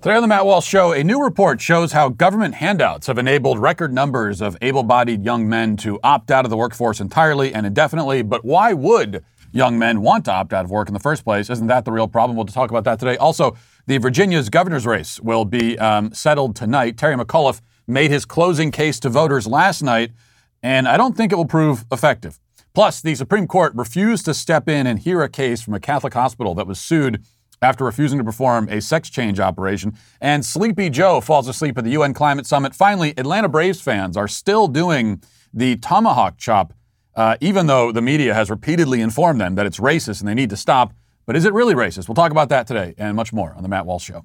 Today on the Matt Walsh Show, a new report shows how government handouts have enabled record numbers of able-bodied young men to opt out of the workforce entirely and indefinitely. But why would young men want to opt out of work in the first place? Isn't that the real problem? We'll talk about that today. Also, the Virginia's governor's race will be settled tonight. Terry McAuliffe made his closing case to voters last night, and I don't think it will prove effective. Plus, the Supreme Court refused to step in and hear a case from a Catholic hospital that was sued after refusing to perform a sex change operation. And Sleepy Joe falls asleep at the UN Climate Summit. Finally, Atlanta Braves fans are still doing the tomahawk chop, even though the media has repeatedly informed them that it's racist and they need to stop. But is it really racist? We'll talk about that today and much more on The Matt Walsh Show.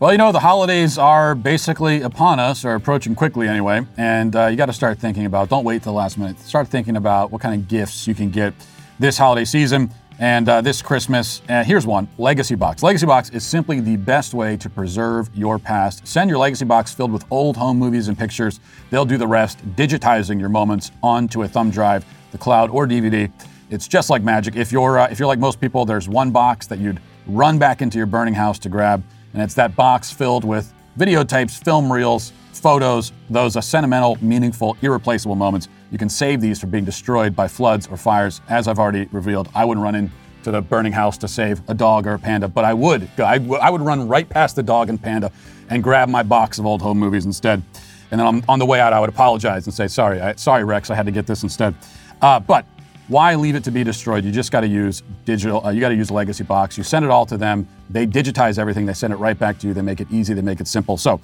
Well, you know, the holidays are basically upon us, or approaching quickly anyway, and you got to start thinking about, don't wait till the last minute, start thinking about what kind of gifts you can get this holiday season and this Christmas. Here's one, Legacy Box. Legacy Box is simply the best way to preserve your past. Send your Legacy Box filled with old home movies and pictures. They'll do the rest, digitizing your moments onto a thumb drive, the cloud, or DVD. It's just like magic. If you're like most people, there's one box that you'd run back into your burning house to grab. And it's that box filled with videotapes, film reels, photos, those are sentimental, meaningful, irreplaceable moments. You can save these from being destroyed by floods or fires. As I've already revealed, I wouldn't run into the burning house to save a dog or a panda, but I would. I would run right past the dog and panda and grab my box of old home movies instead. And then on the way out, I would apologize and say, sorry, Rex, I had to get this instead. But why leave it to be destroyed? You just got to use digital. You got to use Legacy Box. You send it all to them. They digitize everything. They send it right back to you. They make it easy. They make it simple. So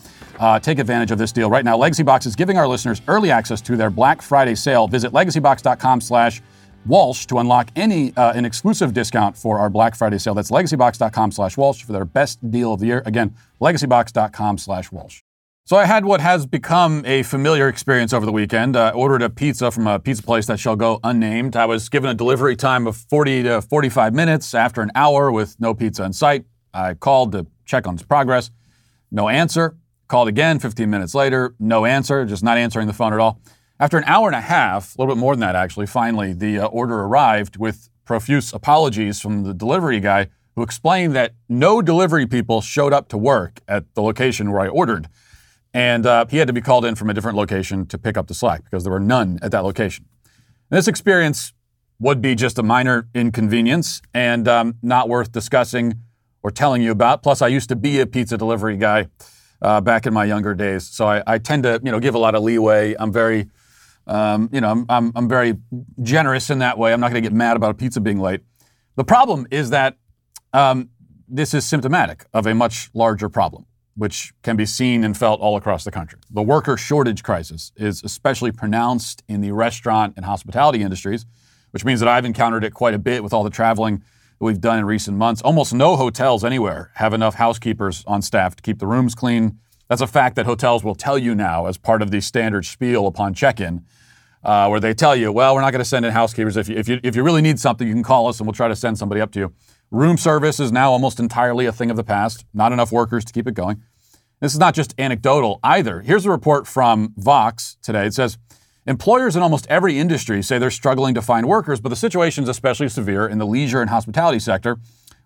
take advantage of this deal right now. Legacy Box is giving our listeners early access to their Black Friday sale. Visit legacybox.com/Walsh to unlock an exclusive discount for our Black Friday sale. That's legacybox.com/Walsh for their best deal of the year. Again, legacybox.com/Walsh. So I had what has become a familiar experience over the weekend. I ordered a pizza from a pizza place that shall go unnamed. I was given a delivery time of 40 to 45 minutes. After an hour with no pizza in sight, I called to check on its progress. No answer. Called again 15 minutes later. No answer. Just not answering the phone at all. After an hour and a half, a little bit more than that actually, finally the order arrived with profuse apologies from the delivery guy who explained that no delivery people showed up to work at the location where I ordered. And he had to be called in from a different location to pick up the slack because there were none at that location. And this experience would be just a minor inconvenience and not worth discussing or telling you about. Plus, I used to be a pizza delivery guy back in my younger days, so I tend to, give a lot of leeway. I'm very, I'm very generous in that way. I'm not going to get mad about a pizza being late. The problem is that this is symptomatic of a much larger problem, which can be seen and felt all across the country. The worker shortage crisis is especially pronounced in the restaurant and hospitality industries, which means that I've encountered it quite a bit with all the traveling that we've done in recent months. Almost no hotels anywhere have enough housekeepers on staff to keep the rooms clean. That's a fact that hotels will tell you now as part of the standard spiel upon check-in, where they tell you, well, we're not going to send in housekeepers. If you really need something, you can call us and we'll try to send somebody up to you. Room service is now almost entirely a thing of the past. Not enough workers to keep it going. This is not just anecdotal either. Here's a report from Vox today. It says, employers in almost every industry say they're struggling to find workers, but the situation is especially severe in the leisure and hospitality sector.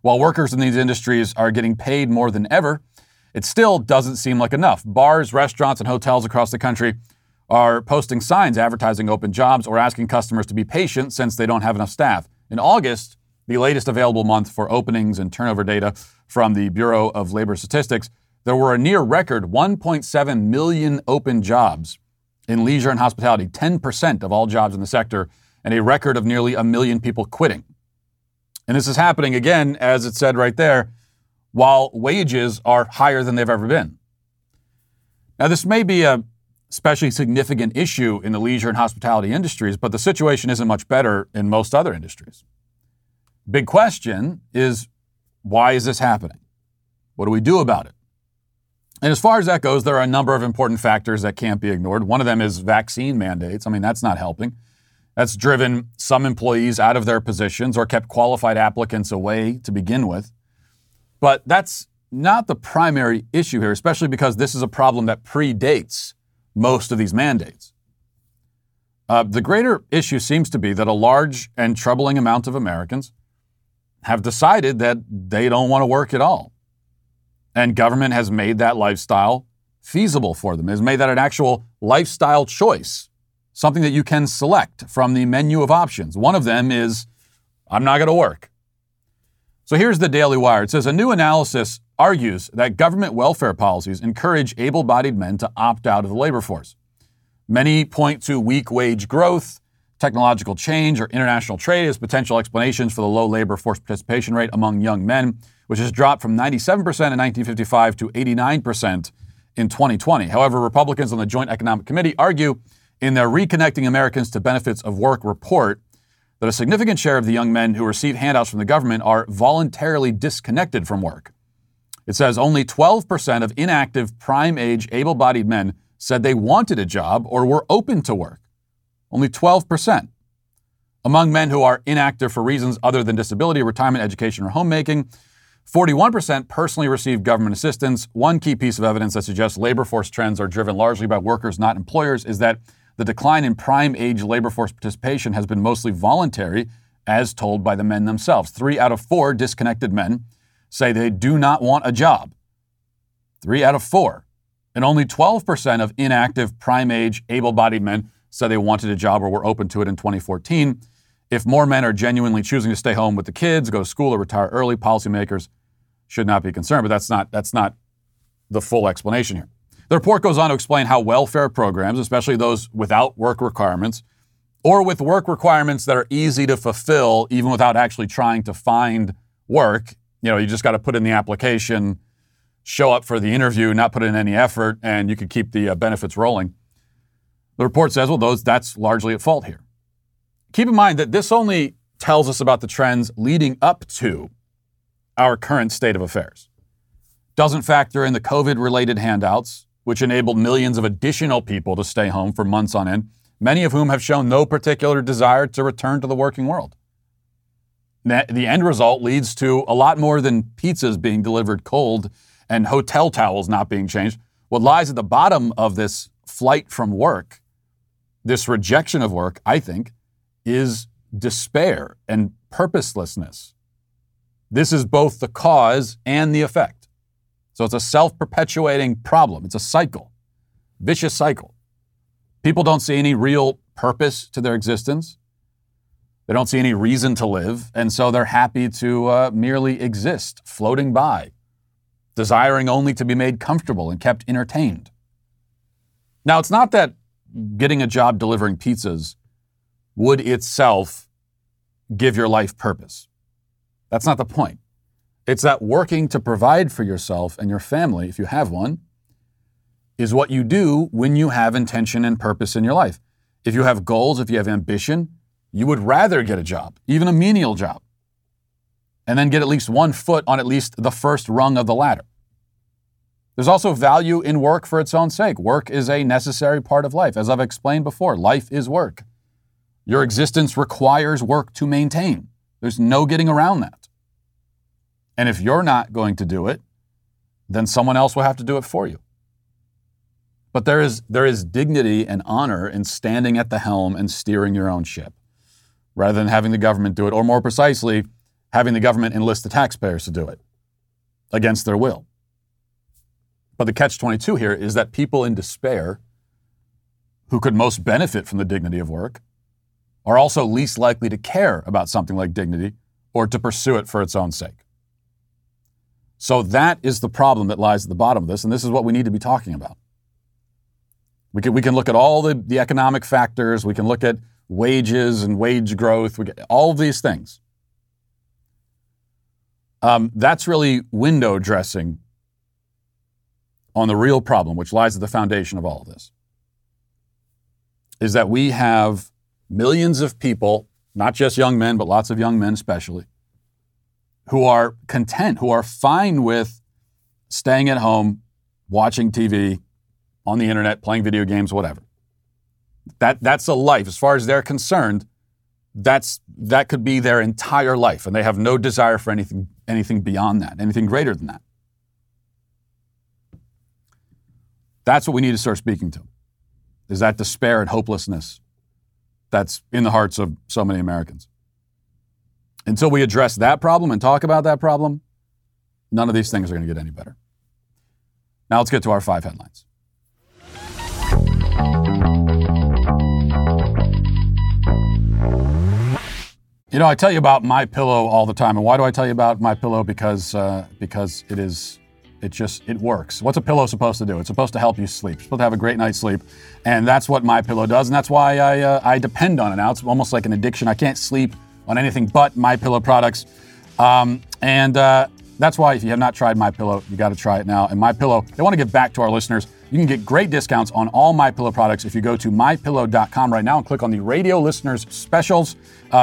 While workers in these industries are getting paid more than ever, it still doesn't seem like enough. Bars, restaurants, and hotels across the country are posting signs advertising open jobs or asking customers to be patient since they don't have enough staff. In August, the latest available month for openings and turnover data from the Bureau of Labor Statistics, there were a near record 1.7 million open jobs in leisure and hospitality, 10% of all jobs in the sector, and a record of nearly a million people quitting. And this is happening again, as it said right there, while wages are higher than they've ever been. Now, this may be a especially significant issue in the leisure and hospitality industries, but the situation isn't much better in most other industries. Big question is, why is this happening? What do we do about it? And as far as that goes, there are a number of important factors that can't be ignored. One of them is vaccine mandates. I mean, that's not helping. That's driven some employees out of their positions or kept qualified applicants away to begin with. But that's not the primary issue here, especially because this is a problem that predates most of these mandates. The greater issue seems to be that a large and troubling amount of Americans have decided that they don't want to work at all. And government has made that lifestyle feasible for them, has made that an actual lifestyle choice, something that you can select from the menu of options. One of them is, I'm not going to work. So here's the Daily Wire. It says, a new analysis argues that government welfare policies encourage able-bodied men to opt out of the labor force. Many point to weak wage growth, technological change, or international trade as potential explanations for the low labor force participation rate among young men, which has dropped from 97% in 1955 to 89% in 2020. However, Republicans on the Joint Economic Committee argue in their Reconnecting Americans to Benefits of Work report that a significant share of the young men who receive handouts from the government are voluntarily disconnected from work. It says only 12% of inactive, prime-age, able-bodied men said they wanted a job or were open to work. Only 12%. Among men who are inactive for reasons other than disability, retirement, education, or homemaking, 41% personally received government assistance. One key piece of evidence that suggests labor force trends are driven largely by workers, not employers, is that the decline in prime age labor force participation has been mostly voluntary, as told by the men themselves. 3 out of 4 disconnected men say they do not want a job. 3 out of 4. And only 12% of inactive, prime age, able-bodied men said they wanted a job or were open to it in 2014. If more men are genuinely choosing to stay home with the kids, go to school, or retire early, policymakers should not be concerned. But that's not the full explanation here. The report goes on to explain how welfare programs, especially those without work requirements or with work requirements that are easy to fulfill even without actually trying to find work, you just got to put in the application, show up for the interview, not put in any effort, and you could keep the benefits rolling. The report says, that's largely at fault here. Keep in mind that this only tells us about the trends leading up to our current state of affairs. Doesn't factor in the COVID-related handouts, which enabled millions of additional people to stay home for months on end, many of whom have shown no particular desire to return to the working world. The end result leads to a lot more than pizzas being delivered cold and hotel towels not being changed. What lies at the bottom of this flight from work, this rejection of work, I think, is despair and purposelessness. This is both the cause and the effect. So it's a self-perpetuating problem. It's a cycle, vicious cycle. People don't see any real purpose to their existence. They don't see any reason to live, and so they're happy to merely exist, floating by, desiring only to be made comfortable and kept entertained. Now, it's not that getting a job delivering pizzas would itself give your life purpose. That's not the point. It's that working to provide for yourself and your family, if you have one, is what you do when you have intention and purpose in your life. If you have goals, if you have ambition, you would rather get a job, even a menial job, and then get at least one foot on at least the first rung of the ladder. There's also value in work for its own sake. Work is a necessary part of life. As I've explained before, life is work. Your existence requires work to maintain. There's no getting around that. And if you're not going to do it, then someone else will have to do it for you. But there is dignity and honor in standing at the helm and steering your own ship, rather than having the government do it, or more precisely, having the government enlist the taxpayers to do it against their will. But the catch-22 here is that people in despair, who could most benefit from the dignity of work, are also least likely to care about something like dignity or to pursue it for its own sake. So that is the problem that lies at the bottom of this, and this is what we need to be talking about. We can look at all the economic factors. We can look at wages and wage growth. We get all of these things. That's really window dressing on the real problem, which lies at the foundation of all of this, is that we have millions of people, not just young men, but lots of young men especially, who are content, who are fine with staying at home, watching TV, on the internet, playing video games, whatever. That's a life. As far as they're concerned, that could be their entire life, and they have no desire for anything beyond that, anything greater than that. That's what we need to start speaking to, is that despair and hopelessness that's in the hearts of so many Americans. Until we address that problem and talk about that problem, none of these things are going to get any better. Now let's get to our 5 headlines. You know, I tell you about MyPillow all the time. And why do I tell you about MyPillow? Because it works. What's a pillow supposed to do? It's supposed to help you sleep. It's supposed to have a great night's sleep. And that's what MyPillow does. And that's why I depend on it now. It's almost like an addiction. I can't sleep on anything but MyPillow products. That's why if you have not tried MyPillow, you got to try it now. And MyPillow, they want to give back to our listeners. You can get great discounts on all MyPillow products if you go to MyPillow.com right now and click on the radio listeners specials.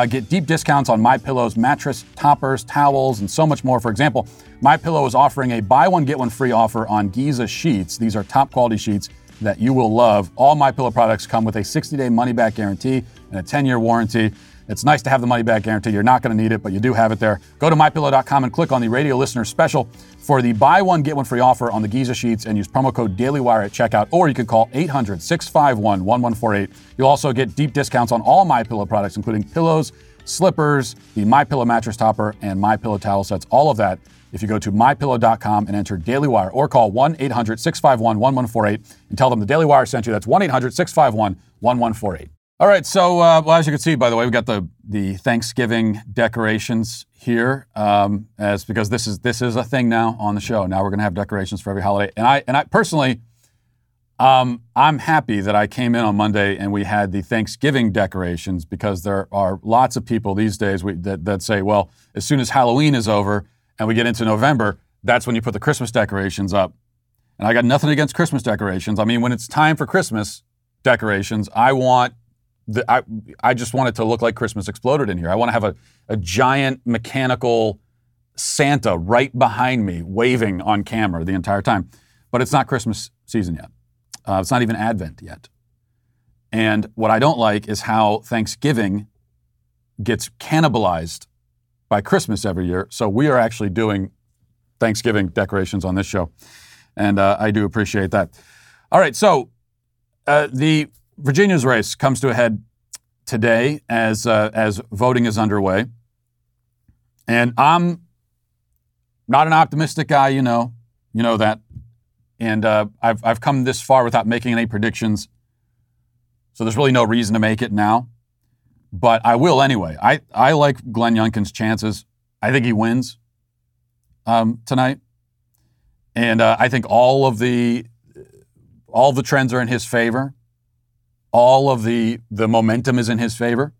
Get deep discounts on MyPillow's mattress, toppers, towels, and so much more. For example, MyPillow is offering a buy one, get one free offer on Giza Sheets. These are top quality sheets that you will love. All MyPillow products come with a 60-day money-back guarantee and a 10-year warranty. It's nice to have the money-back guarantee. You're not going to need it, but you do have it there. Go to MyPillow.com and click on the Radio Listener Special for the buy one, get one free offer on the Giza Sheets and use promo code DailyWire at checkout, or you can call 800-651-1148. You'll also get deep discounts on all MyPillow products, including pillows, slippers, the MyPillow mattress topper, and MyPillow towel sets, all of that, if you go to MyPillow.com and enter DailyWire or call 1-800-651-1148 and tell them the Daily Wire sent you. That's 1-800-651-1148. All right, so as you can see, by the way, we've got the Thanksgiving decorations here, as because this is a thing now on the show. Now we're going to have decorations for every holiday, and I personally, I'm happy that I came in on Monday and we had the Thanksgiving decorations, because there are lots of people these days that say, well, as soon as Halloween is over and we get into November, that's when you put the Christmas decorations up. And I got nothing against Christmas decorations. I mean, when it's time for Christmas decorations, I just want it to look like Christmas exploded in here. I want to have a giant mechanical Santa right behind me waving on camera the entire time. But it's not Christmas season yet. It's not even Advent yet. And what I don't like is how Thanksgiving gets cannibalized by Christmas every year. So we are actually doing Thanksgiving decorations on this show. And I do appreciate that. All right, so the Virginia's race comes to a head today as voting is underway. And I'm not an optimistic guy, you know that. And I've come this far without making any predictions. So there's really no reason to make it now. But I will anyway. I like Glenn Youngkin's chances. I think he wins tonight. And I think all the trends are in his favor. All of the momentum is in his favor.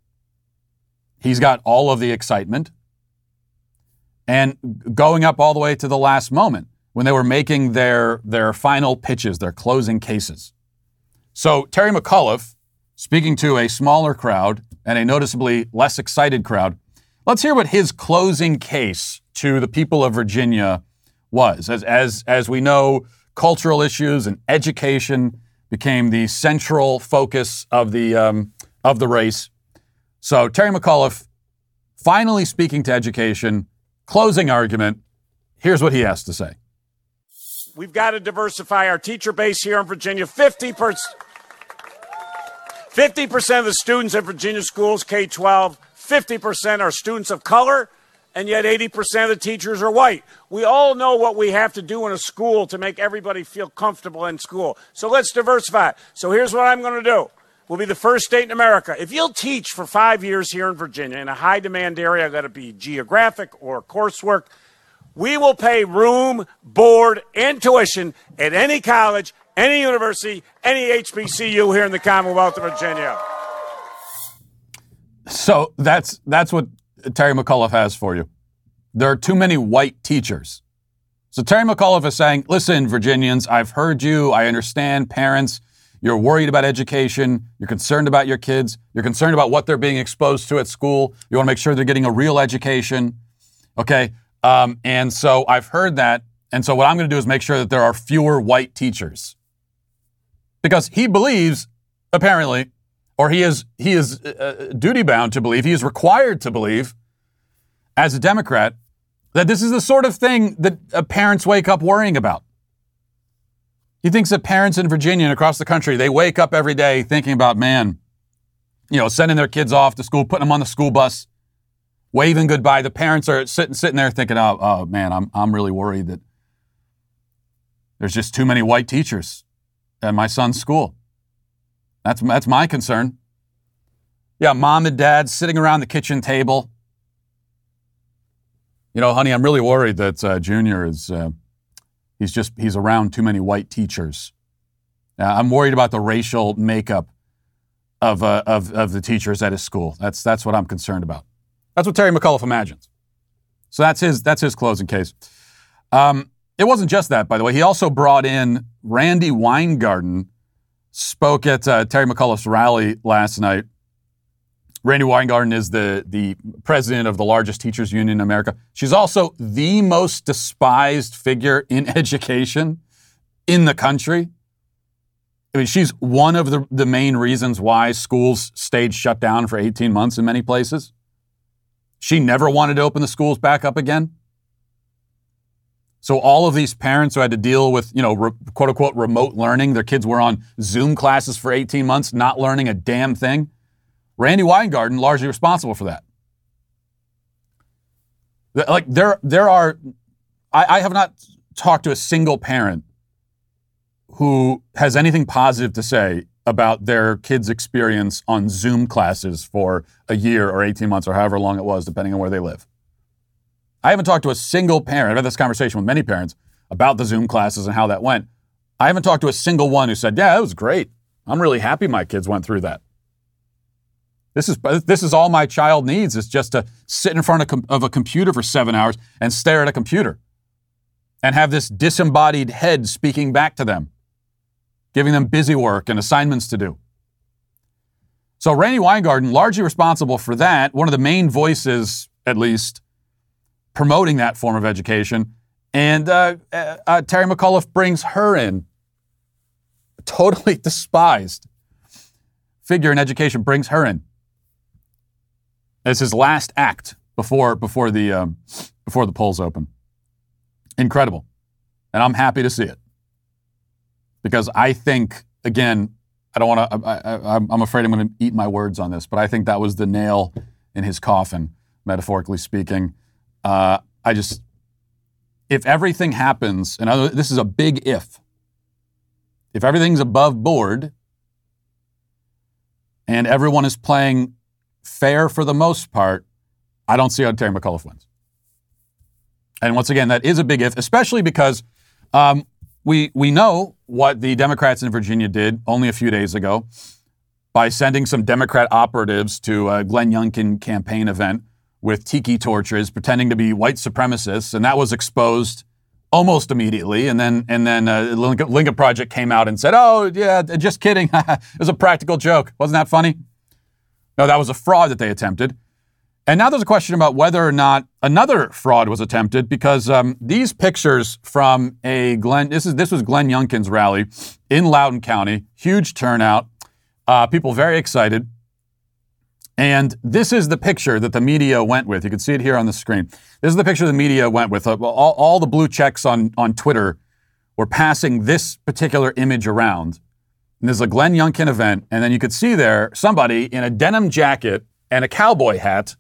He's got all of the excitement. And going up all the way to the last moment when they were making their final pitches, their closing cases. So Terry McAuliffe, speaking to a smaller crowd and a noticeably less excited crowd, let's hear what his closing case to the people of Virginia was. As we know, cultural issues and education became the central focus of the race. So Terry McAuliffe, finally speaking to education, closing argument. Here's what he has to say. We've got to diversify our teacher base here in Virginia. 50% of the students in Virginia schools, K-12, 50% are students of color, and yet 80% of the teachers are white. We all know what we have to do in a school to make everybody feel comfortable in school. So let's diversify. So here's what I'm going to do. We'll be the first state in America. If you'll teach for 5 years here in Virginia in a high-demand area, whether it be geographic or coursework, we will pay room, board, and tuition at any college, any university, any HBCU here in the Commonwealth of Virginia. So that's what Terry McAuliffe has for you. There are too many white teachers. So Terry McAuliffe is saying, listen, Virginians, I've heard you. I understand, parents. You're worried about education. You're concerned about your kids. You're concerned about what they're being exposed to at school. You want to make sure they're getting a real education. Okay. And so I've heard that. And so what I'm going to do is make sure that there are fewer white teachers. Because he believes, apparently, or he is duty-bound to believe, he is required to believe, as a Democrat, that this is the sort of thing that parents wake up worrying about. He thinks that parents in Virginia and across the country, they wake up every day thinking about, man, sending their kids off to school, putting them on the school bus, waving goodbye. The parents are sitting there thinking, oh man, I'm really worried that there's just too many white teachers at my son's school. That's my concern. Yeah, mom and dad sitting around the kitchen table. Honey, I'm really worried that Junior is, he's around too many white teachers. I'm worried about the racial makeup of the teachers at his school. That's what I'm concerned about. That's what Terry McAuliffe imagines. So that's his closing case. It wasn't just that, by the way. He also brought in Randi Weingarten, spoke at Terry McAuliffe's rally last night. Randi Weingarten is the president of the largest teachers union in America. She's also the most despised figure in education in the country. I mean, she's one of the main reasons why schools stayed shut down for 18 months in many places. She never wanted to open the schools back up again. So all of these parents who had to deal with, quote unquote, remote learning, their kids were on Zoom classes for 18 months, not learning a damn thing. Randi Weingarten, largely responsible for that. Like there are, I have not talked to a single parent who has anything positive to say about their kids' experience on Zoom classes for a year or 18 months or however long it was, depending on where they live. I haven't talked to a single parent. I've had this conversation with many parents about the Zoom classes and how that went. I haven't talked to a single one who said, yeah, that was great. I'm really happy my kids went through that. This is all my child needs is just to sit in front of a computer for 7 hours and stare at a computer and have this disembodied head speaking back to them, giving them busy work and assignments to do. So Randi Weingarten, largely responsible for that, one of the main voices, at least, promoting that form of education. And Terry McAuliffe brings her in, totally despised figure in education, brings her in as his last act before the polls open. Incredible. And I'm happy to see it. Because I think, again, I'm afraid I'm going to eat my words on this, but I think that was the nail in his coffin, metaphorically speaking. If everything happens, this is a big if everything's above board and everyone is playing fair for the most part, I don't see how Terry McAuliffe wins. And once again, that is a big if, especially because we know what the Democrats in Virginia did only a few days ago by sending some Democrat operatives to a Glenn Youngkin campaign event with tiki torches, pretending to be white supremacists, and that was exposed almost immediately. And then Lincoln Project came out and said, "Oh yeah, just kidding. It was a practical joke. Wasn't that funny?" No, that was a fraud that they attempted. And now there's a question about whether or not another fraud was attempted, because these pictures from this was Glenn Youngkin's rally in Loudoun County, huge turnout, people very excited. And this is the picture that the media went with. You can see it here on the screen. This is the picture the media went with. All the blue checks on Twitter were passing this particular image around. And there's a Glenn Youngkin event, and then you could see there somebody in a denim jacket and a cowboy hat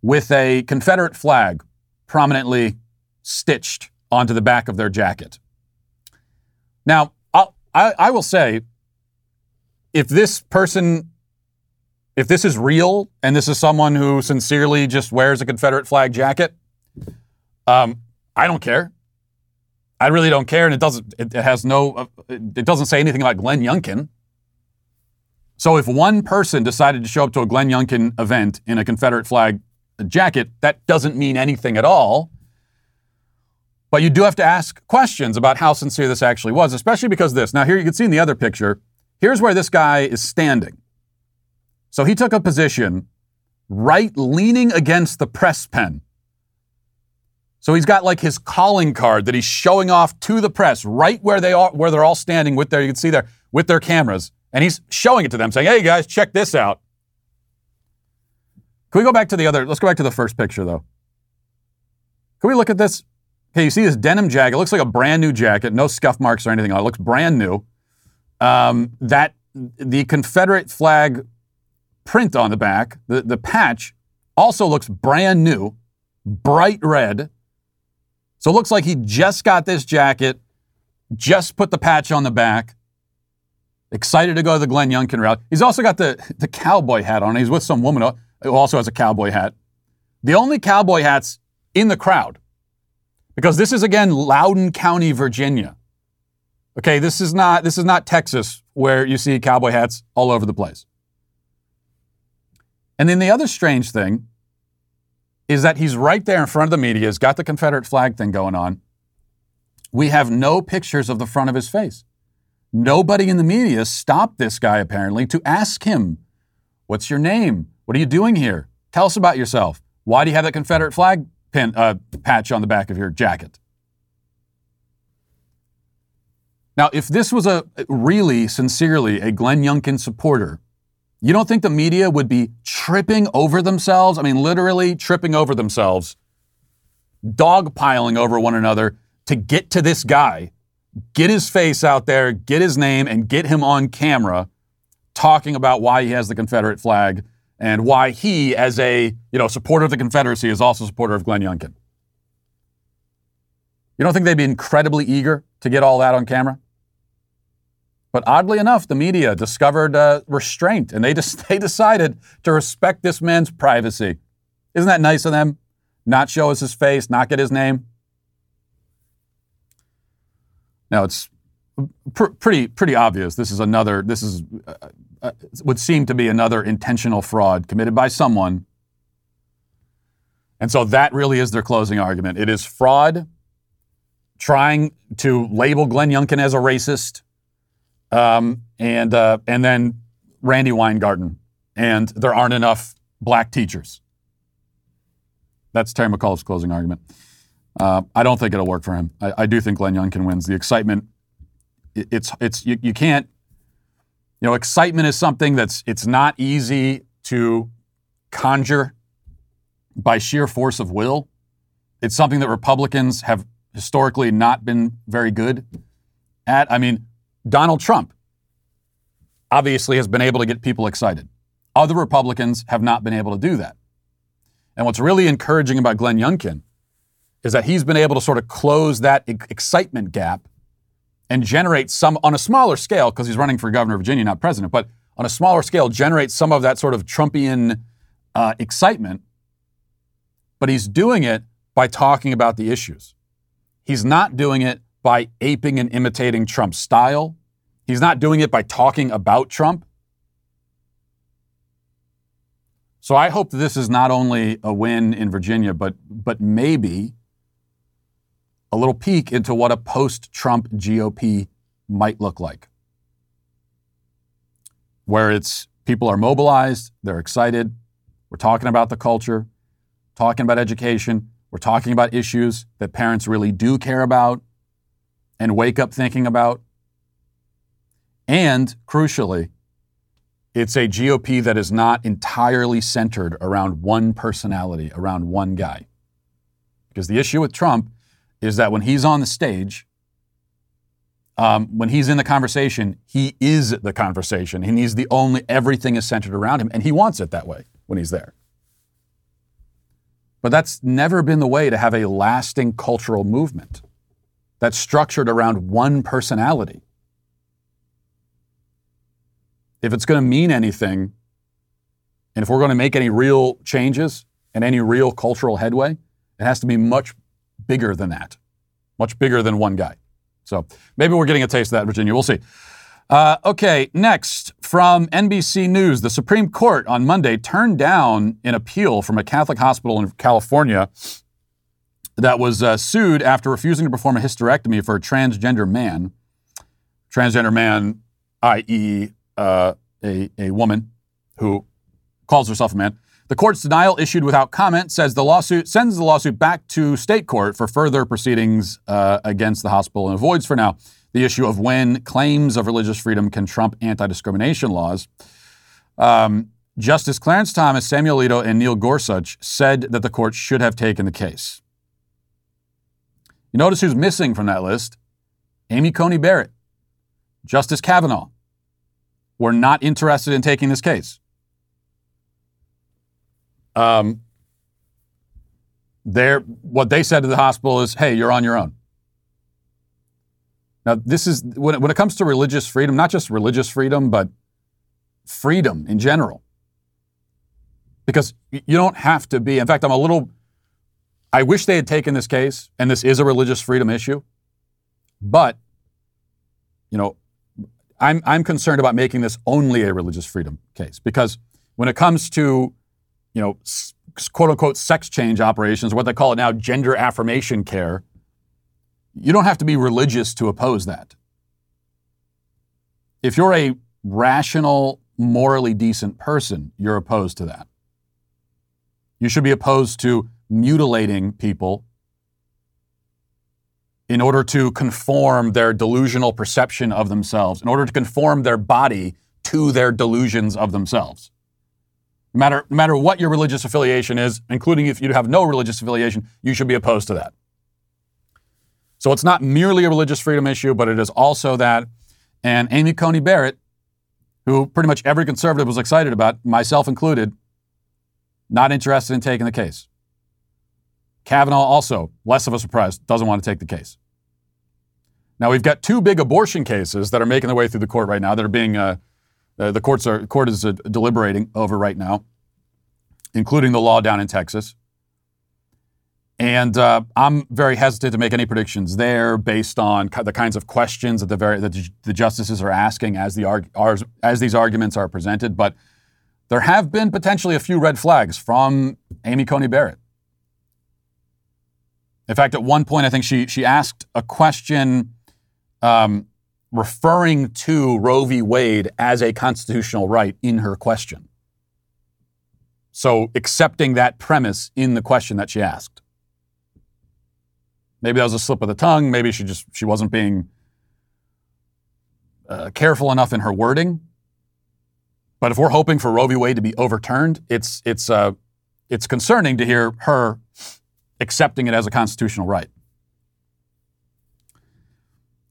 with a Confederate flag prominently stitched onto the back of their jacket. Now, I will say, if this is real, and this is someone who sincerely just wears a Confederate flag jacket, I don't care. I really don't care, and it doesn't say anything about Glenn Youngkin. So if one person decided to show up to a Glenn Youngkin event in a Confederate flag jacket, that doesn't mean anything at all. But you do have to ask questions about how sincere this actually was, especially because this. Now here you can see in the other picture, here's where this guy is standing. So he took a position right leaning against the press pen. So he's got like his calling card that he's showing off to the press, right where they are, where they're all standing with their, you can see there, with their cameras. And he's showing it to them saying, hey guys, check this out. Can we go back to let's go back to the first picture though. Can we look at this? Okay, you see this denim jacket. It looks like a brand new jacket, no scuff marks or anything on it. It looks brand new. The Confederate flag print on the back, the patch, also looks brand new, bright red. So it looks like he just got this jacket, just put the patch on the back, excited to go to the Glenn Youngkin rally. He's also got the cowboy hat on. He's with some woman who also has a cowboy hat. The only cowboy hats in the crowd, because this is, again, Loudoun County, Virginia. Okay, this is not Texas, where you see cowboy hats all over the place. And then the other strange thing is that he's right there in front of the media. He's got the Confederate flag thing going on. We have no pictures of the front of his face. Nobody in the media stopped this guy, apparently, to ask him, what's your name? What are you doing here? Tell us about yourself. Why do you have that Confederate flag patch on the back of your jacket? Now, if this was a really, sincerely, a Glenn Youngkin supporter, you don't think the media would be tripping over themselves? I mean, literally tripping over themselves, dogpiling over one another to get to this guy, get his face out there, get his name, and get him on camera talking about why he has the Confederate flag and why he, as a supporter of the Confederacy, is also a supporter of Glenn Youngkin. You don't think they'd be incredibly eager to get all that on camera? But oddly enough, the media discovered restraint, and they decided to respect this man's privacy. Isn't that nice of them? Not show us his face, not get his name. Now, it's pretty obvious. Would seem to be another intentional fraud committed by someone. And so that really is their closing argument. It is fraud, trying to label Glenn Youngkin as a racist, and then Randi Weingarten, and there aren't enough black teachers. That's Terry McAuliffe's closing argument. I don't think it'll work for him. I do think Glenn Youngkin wins. The excitement, you can't, excitement is something it's not easy to conjure by sheer force of will. It's something that Republicans have historically not been very good at. I mean, Donald Trump obviously has been able to get people excited. Other Republicans have not been able to do that. And what's really encouraging about Glenn Youngkin is that he's been able to sort of close that excitement gap and generate some, on a smaller scale, because he's running for governor of Virginia, not president, but on a smaller scale, generate some of that sort of Trumpian excitement. But he's doing it by talking about the issues. He's not doing it by aping and imitating Trump's style. He's not doing it by talking about Trump. So I hope that this is not only a win in Virginia, but maybe a little peek into what a post-Trump GOP might look like, where it's people are mobilized, they're excited, we're talking about the culture, talking about education, we're talking about issues that parents really do care about and wake up thinking about. And crucially, it's a GOP that is not entirely centered around one personality, around one guy. Because the issue with Trump is that when he's on the stage, when he's in the conversation, he is the conversation. And he's the only, everything is centered around him. And he wants it that way when he's there. But that's never been the way to have a lasting cultural movement that's structured around one personality. If it's going to mean anything, and if we're going to make any real changes and any real cultural headway, it has to be much bigger than that, much bigger than one guy. So maybe we're getting a taste of that, Virginia. We'll see. Okay, next, from NBC News, the Supreme Court on Monday turned down an appeal from a Catholic hospital in California that was sued after refusing to perform a hysterectomy for a transgender man. Transgender man, i.e. a woman who calls herself a man. The court's denial, issued without comment, says the lawsuit sends the lawsuit back to state court for further proceedings against the hospital and avoids for now the issue of when claims of religious freedom can trump anti-discrimination laws. Justice Clarence Thomas, Samuel Alito, and Neil Gorsuch said that the court should have taken the case. You notice who's missing from that list? Amy Coney Barrett, Justice Kavanaugh, were not interested in taking this case. What they said to the hospital is, hey, you're on your own. Now, this is when it comes to religious freedom, not just religious freedom, but freedom in general. Because you don't have to be. In fact, I wish they had taken this case, and this is a religious freedom issue. But, you know, I'm concerned about making this only a religious freedom case, because when it comes to, you know, quote unquote sex change operations, what they call it now, gender affirmation care, you don't have to be religious to oppose that. If you're a rational, morally decent person, you're opposed to that. You should be opposed to mutilating people in order to conform their delusional perception of themselves, in order to conform their body to their delusions of themselves. No matter what your religious affiliation is, including if you have no religious affiliation, you should be opposed to that. So it's not merely a religious freedom issue, but it is also that. And Amy Coney Barrett, who pretty much every conservative was excited about, myself included, not interested in taking the case. Kavanaugh also, less of a surprise, doesn't want to take the case. Now, we've got two big abortion cases that are making their way through the court right now that are being, the court is deliberating over right now, including the law down in Texas. And I'm very hesitant to make any predictions there based on the kinds of questions that the justices are asking as these arguments are presented. But there have been potentially a few red flags from Amy Coney Barrett. In fact, at one point, I think she asked a question referring to Roe v. Wade as a constitutional right in her question. So accepting that premise in the question that she asked. Maybe that was a slip of the tongue. Maybe she wasn't being careful enough in her wording. But if we're hoping for Roe v. Wade to be overturned, it's concerning to hear her accepting it as a constitutional right.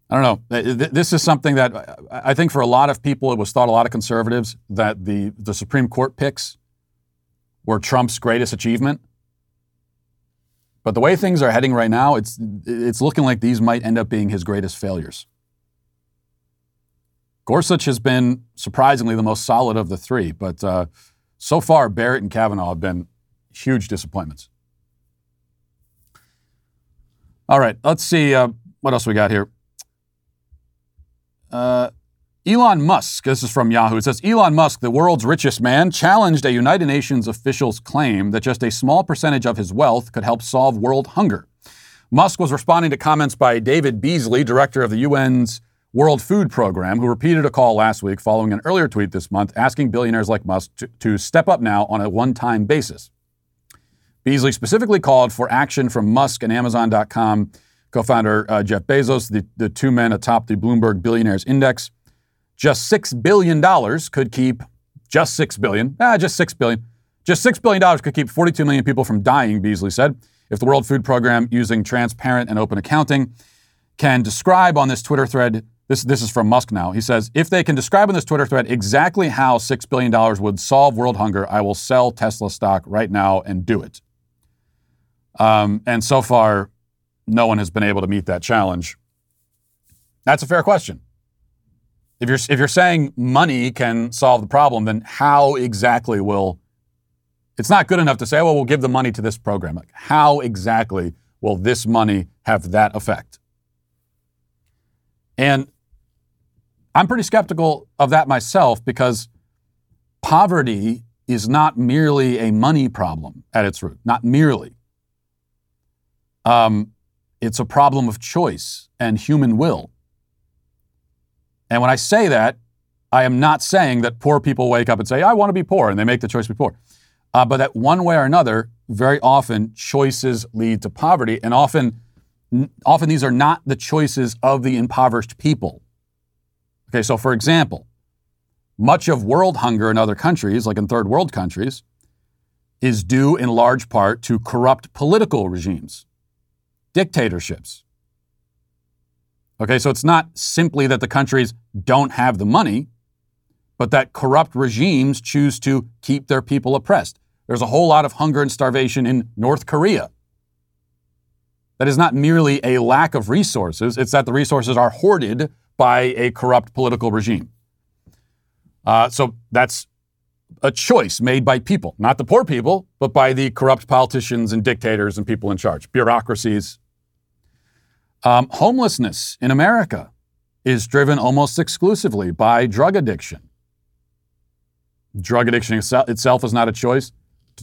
I don't know. This is something that I think for a lot of people, it was thought, a lot of conservatives, that the Supreme Court picks were Trump's greatest achievement. But the way things are heading right now, it's looking like these might end up being his greatest failures. Gorsuch has been surprisingly the most solid of the three, but so far Barrett and Kavanaugh have been huge disappointments. All right, let's see what else we got here. Elon Musk, this is from Yahoo. It says, Elon Musk, the world's richest man, challenged a United Nations official's claim that just a small percentage of his wealth could help solve world hunger. Musk was responding to comments by David Beasley, director of the UN's World Food Program, who repeated a call last week following an earlier tweet this month asking billionaires like Musk to step up now on a one-time basis. Beasley specifically called for action from Musk and Amazon.com co-founder Jeff Bezos, the two men atop the Bloomberg Billionaires Index. Just $6 billion could keep, just $6 billion could keep 42 million people from dying, Beasley said, if the World Food Program, using transparent and open accounting, can describe on this Twitter thread, this is from Musk now, he says, if they can describe on this Twitter thread exactly how $6 billion would solve world hunger, I will sell Tesla stock right now and do it. And so far, no one has been able to meet that challenge. That's a fair question. If you're saying money can solve the problem, then how exactly will... It's not good enough to say, well, we'll give the money to this program. Like, how exactly will this money have that effect? And I'm pretty skeptical of that myself, because poverty is not merely a money problem at its root. Not merely. It's a problem of choice and human will. And when I say that, I am not saying that poor people wake up and say, I want to be poor, and they make the choice to be poor. But that one way or another, very often choices lead to poverty, and often these are not the choices of the impoverished people. Okay, so for example, much of world hunger in other countries, like in third world countries, is due in large part to corrupt political regimes, dictatorships. Okay, so it's not simply that the countries don't have the money, but that corrupt regimes choose to keep their people oppressed. There's a whole lot of hunger and starvation in North Korea. That is not merely a lack of resources. It's that the resources are hoarded by a corrupt political regime. So that's a choice made by people, not the poor people, but by the corrupt politicians and dictators and people in charge, bureaucracies. Homelessness in America is driven almost exclusively by drug addiction. Drug addiction itself is not a choice.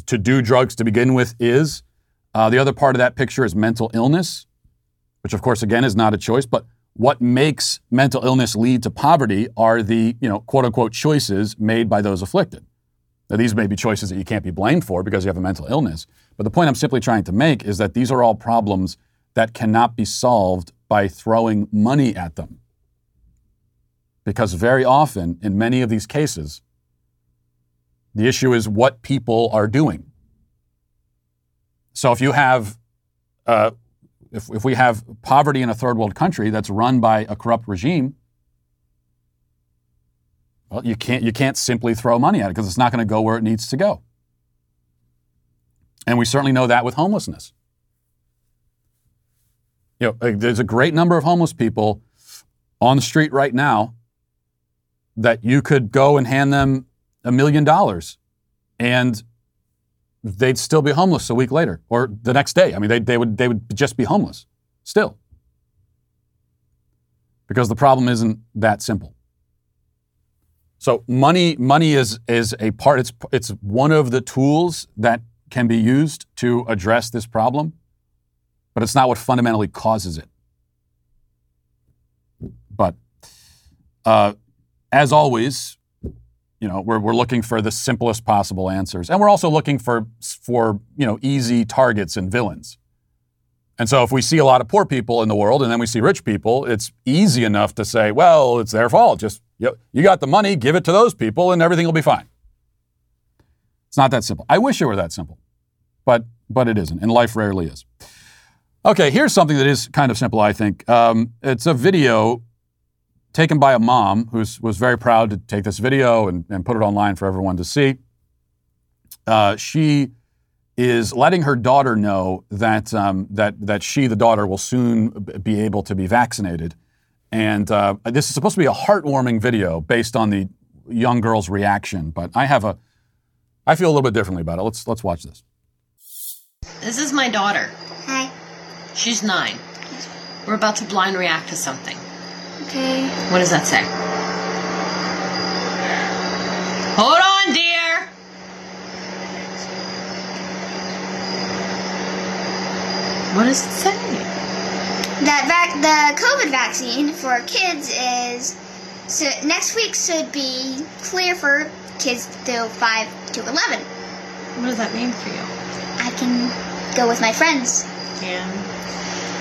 To do drugs to begin with is. The other part of that picture is mental illness, which of course, again, is not a choice. But what makes mental illness lead to poverty are the, quote unquote, choices made by those afflicted. Now, these may be choices that you can't be blamed for because you have a mental illness. But the point I'm simply trying to make is that these are all problems that cannot be solved by throwing money at them. Because very often, in many of these cases, the issue is what people are doing. So if you have, if we have poverty in a third world country that's run by a corrupt regime, well, you can't simply throw money at it because it's not going to go where it needs to go. And we certainly know that with homelessness. There's a great number of homeless people on the street right now that you could go and hand them $1 million and they'd still be homeless a week later or the next day. I mean, they would just be homeless still. Because the problem isn't that simple. So money is a part, it's one of the tools that can be used to address this problem, but it's not what fundamentally causes it. But as always, we're looking for the simplest possible answers. And we're also looking for easy targets and villains. And so if we see a lot of poor people in the world and then we see rich people, it's easy enough to say, well, it's their fault. Just, you got the money, give it to those people and everything will be fine. It's not that simple. I wish it were that simple, but it isn't. And life rarely is. Okay, here's something that is kind of simple, I think. It's a video taken by a mom who was very proud to take this video and put it online for everyone to see. She is letting her daughter know that that she, the daughter, will soon be able to be vaccinated. And this is supposed to be a heartwarming video based on the young girl's reaction. But I feel a little bit differently about it. Let's watch this. This is my daughter. Hi. She's 9. We're about to blind react to something. Okay. What does that say? Hold on, dear! What does it say? The COVID vaccine for kids is... So next week should be clear for kids till 5 to 11. What does that mean for you? I can go with my friends. Yeah.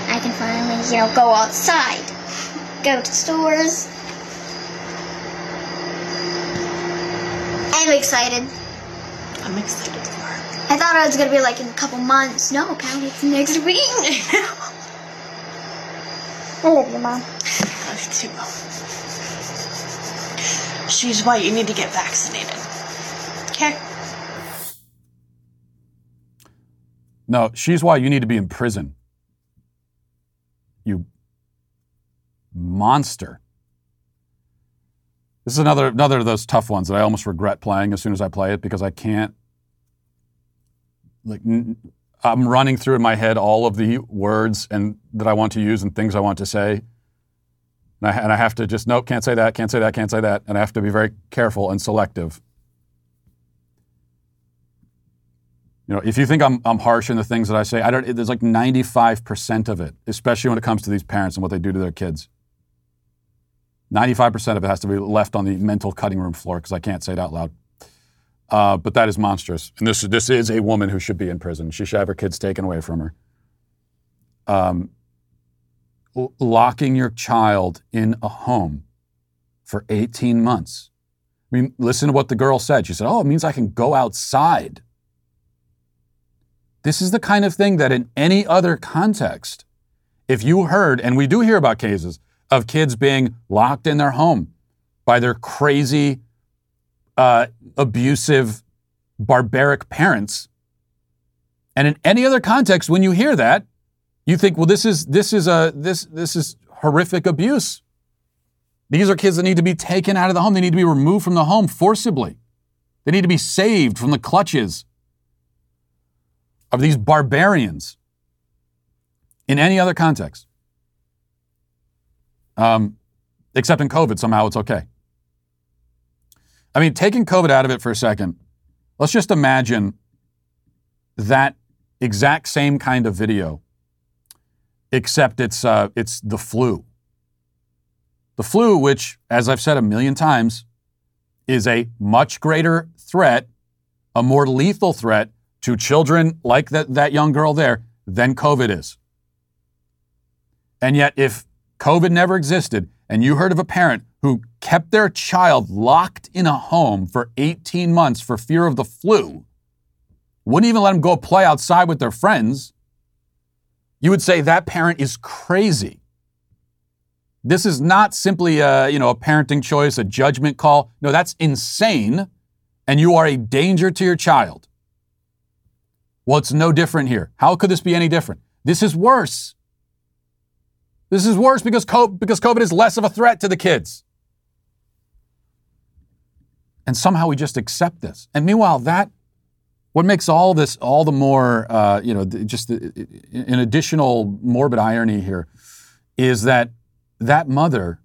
I can finally, go outside, go to stores. I'm excited. I'm excited for her. I thought I was going to be in a couple months. No, Patty, it's next week. I love you, Mom. I love you too, Mom. She's white. You need to get vaccinated. Okay? No, she's why you need to be in prison. You monster. This is another of those tough ones that I almost regret playing as soon as I play it because I can't. I'm running through in my head all of the words and that I want to use and things I want to say. And I have to just, nope, can't say that, can't say that, can't say that. And I have to be very careful and selective. If you think I'm harsh in the things that I say, there's 95% of it, especially when it comes to these parents and what they do to their kids. 95% of it has to be left on the mental cutting room floor because I can't say it out loud. But that is monstrous. And this is a woman who should be in prison. She should have her kids taken away from her. Locking your child in a home for 18 months. I mean, listen to what the girl said. She said, it means I can go outside. This is the kind of thing that in any other context, if you heard, and we do hear about cases of kids being locked in their home by their crazy, abusive barbaric parents. And in any other context, when you hear that, you think, well, this is horrific abuse. These are kids that need to be taken out of the home. They need to be removed from the home forcibly. They need to be saved from the clutches of these barbarians. In any other context, except in COVID, somehow it's okay. I mean, taking COVID out of it for a second, let's just imagine that exact same kind of video, except it's the flu. The flu, which, as I've said a million times, is a much greater threat, a more lethal threat to children like that young girl there than COVID is. And yet, if COVID never existed, and you heard of a parent who kept their child locked in a home for 18 months for fear of the flu, wouldn't even let them go play outside with their friends, you would say that parent is crazy. This is not simply a parenting choice, a judgment call. No, that's insane, and you are a danger to your child. Well, it's no different here. How could this be any different? This is worse. This is worse because COVID is less of a threat to the kids. And somehow we just accept this. And meanwhile, what makes all this all the more, just an additional morbid irony here is that mother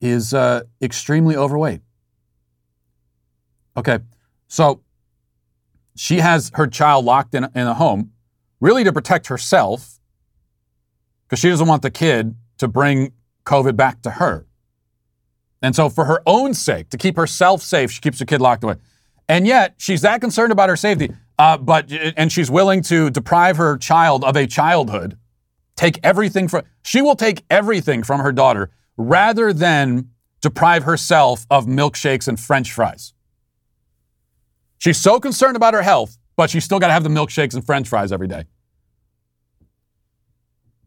is extremely overweight. Okay, so she has her child locked in a home really to protect herself, because she doesn't want the kid to bring COVID back to her. And so for her own sake, to keep herself safe, she keeps her kid locked away. And yet, she's that concerned about her safety, and she's willing to deprive her child of a childhood, she will take everything from her daughter rather than deprive herself of milkshakes and French fries. She's so concerned about her health, but she's still got to have the milkshakes and French fries every day.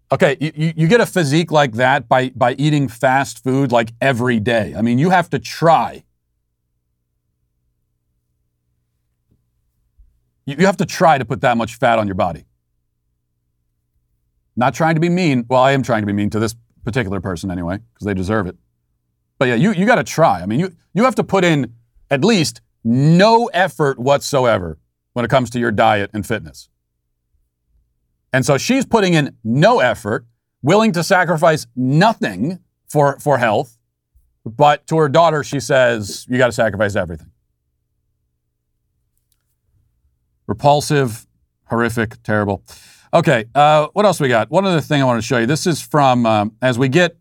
Okay, you get a physique like that by eating fast food like every day. I mean, you have to try. You have to try to put that much fat on your body. Not trying to be mean. Well, I am trying to be mean to this particular person anyway, because they deserve it. But yeah, you got to try. I mean, you have to put in at least no effort whatsoever when it comes to your diet and fitness. And so she's putting in no effort, willing to sacrifice nothing for health, but to her daughter, she says, you got to sacrifice everything. Repulsive, horrific, terrible. Okay, what else we got? One other thing I want to show you. This is from, as we get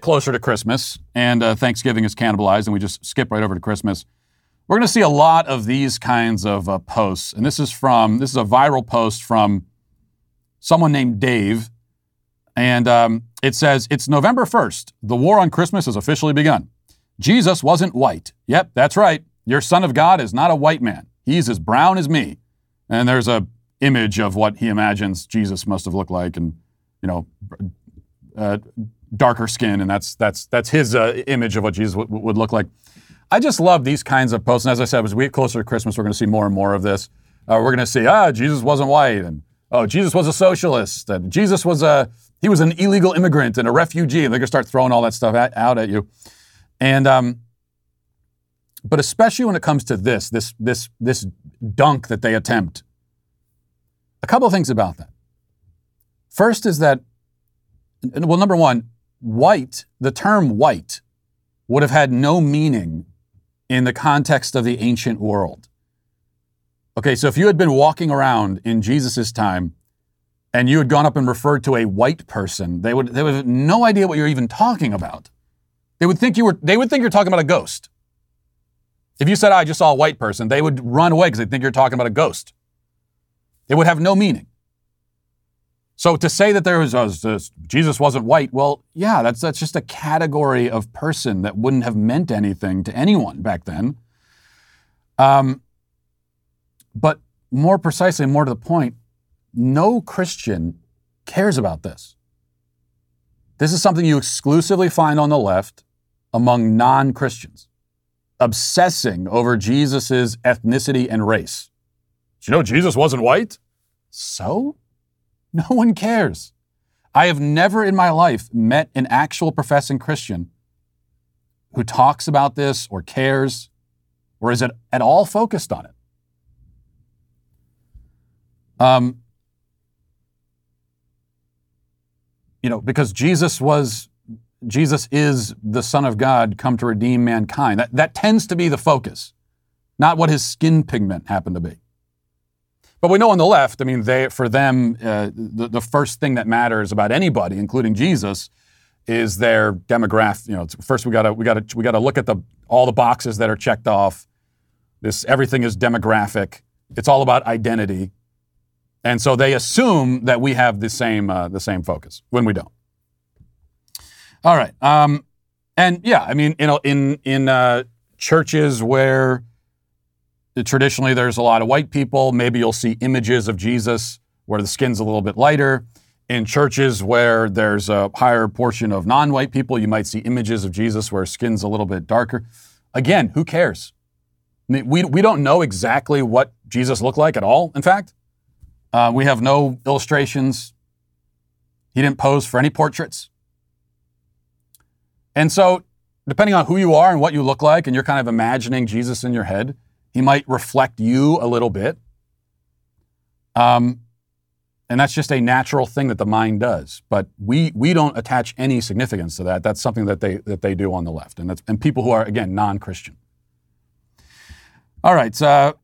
closer to Christmas, and Thanksgiving is cannibalized, and we just skip right over to Christmas, we're going to see a lot of these kinds of posts. And this is a viral post from someone named Dave. And it says, it's November 1st. The war on Christmas has officially begun. Jesus wasn't white. Yep, that's right. Your son of God is not a white man. He's as brown as me. And there's a image of what he imagines Jesus must have looked like, and, darker skin. And that's his image of what Jesus would look like. I just love these kinds of posts. And as I said, as we get closer to Christmas, we're going to see more and more of this. We're going to see, Jesus wasn't white. And, Jesus was a socialist. And Jesus was he was an illegal immigrant and a refugee. And they're going to start throwing all that stuff out at you. And, but especially when it comes to this dunk that they attempt, a couple of things about that. First is that, well, number one, the term white would have had no meaning in the context of the ancient world. Okay, so if you had been walking around in Jesus' time and you had gone up and referred to a white person, they would have no idea what you're even talking about. They would think you're talking about a ghost. If you said, I just saw a white person, they would run away because they'd think you're talking about a ghost. It would have no meaning. So to say that Jesus wasn't white, well, yeah, that's just a category of person that wouldn't have meant anything to anyone back then. But more precisely, more to the point, no Christian cares about this. This is something you exclusively find on the left among non-Christians. obsessing over Jesus's ethnicity and race. Did you know Jesus wasn't white? So? No one cares. I have never in my life met an actual professing Christian who talks about this or cares or is at all focused on it. Because Jesus is the Son of God come to redeem mankind. That tends to be the focus, not what his skin pigment happened to be. But we know on the left, I mean, for them, the first thing that matters about anybody, including Jesus, is their demographic. First we gotta look at all the boxes that are checked off. Everything is demographic. It's all about identity. And so they assume that we have the same focus when we don't. All right, in churches where traditionally there's a lot of white people, maybe you'll see images of Jesus where the skin's a little bit lighter. In churches where there's a higher portion of non-white people, you might see images of Jesus where skin's a little bit darker. Again, who cares? I mean, we don't know exactly what Jesus looked like at all. In fact. We have no illustrations. He didn't pose for any portraits. And so, depending on who you are and what you look like, and you're kind of imagining Jesus in your head, he might reflect you a little bit. And that's just a natural thing that the mind does. But we don't attach any significance to that. That's something that they do on the left. And people who are, again, non-Christian. All right, so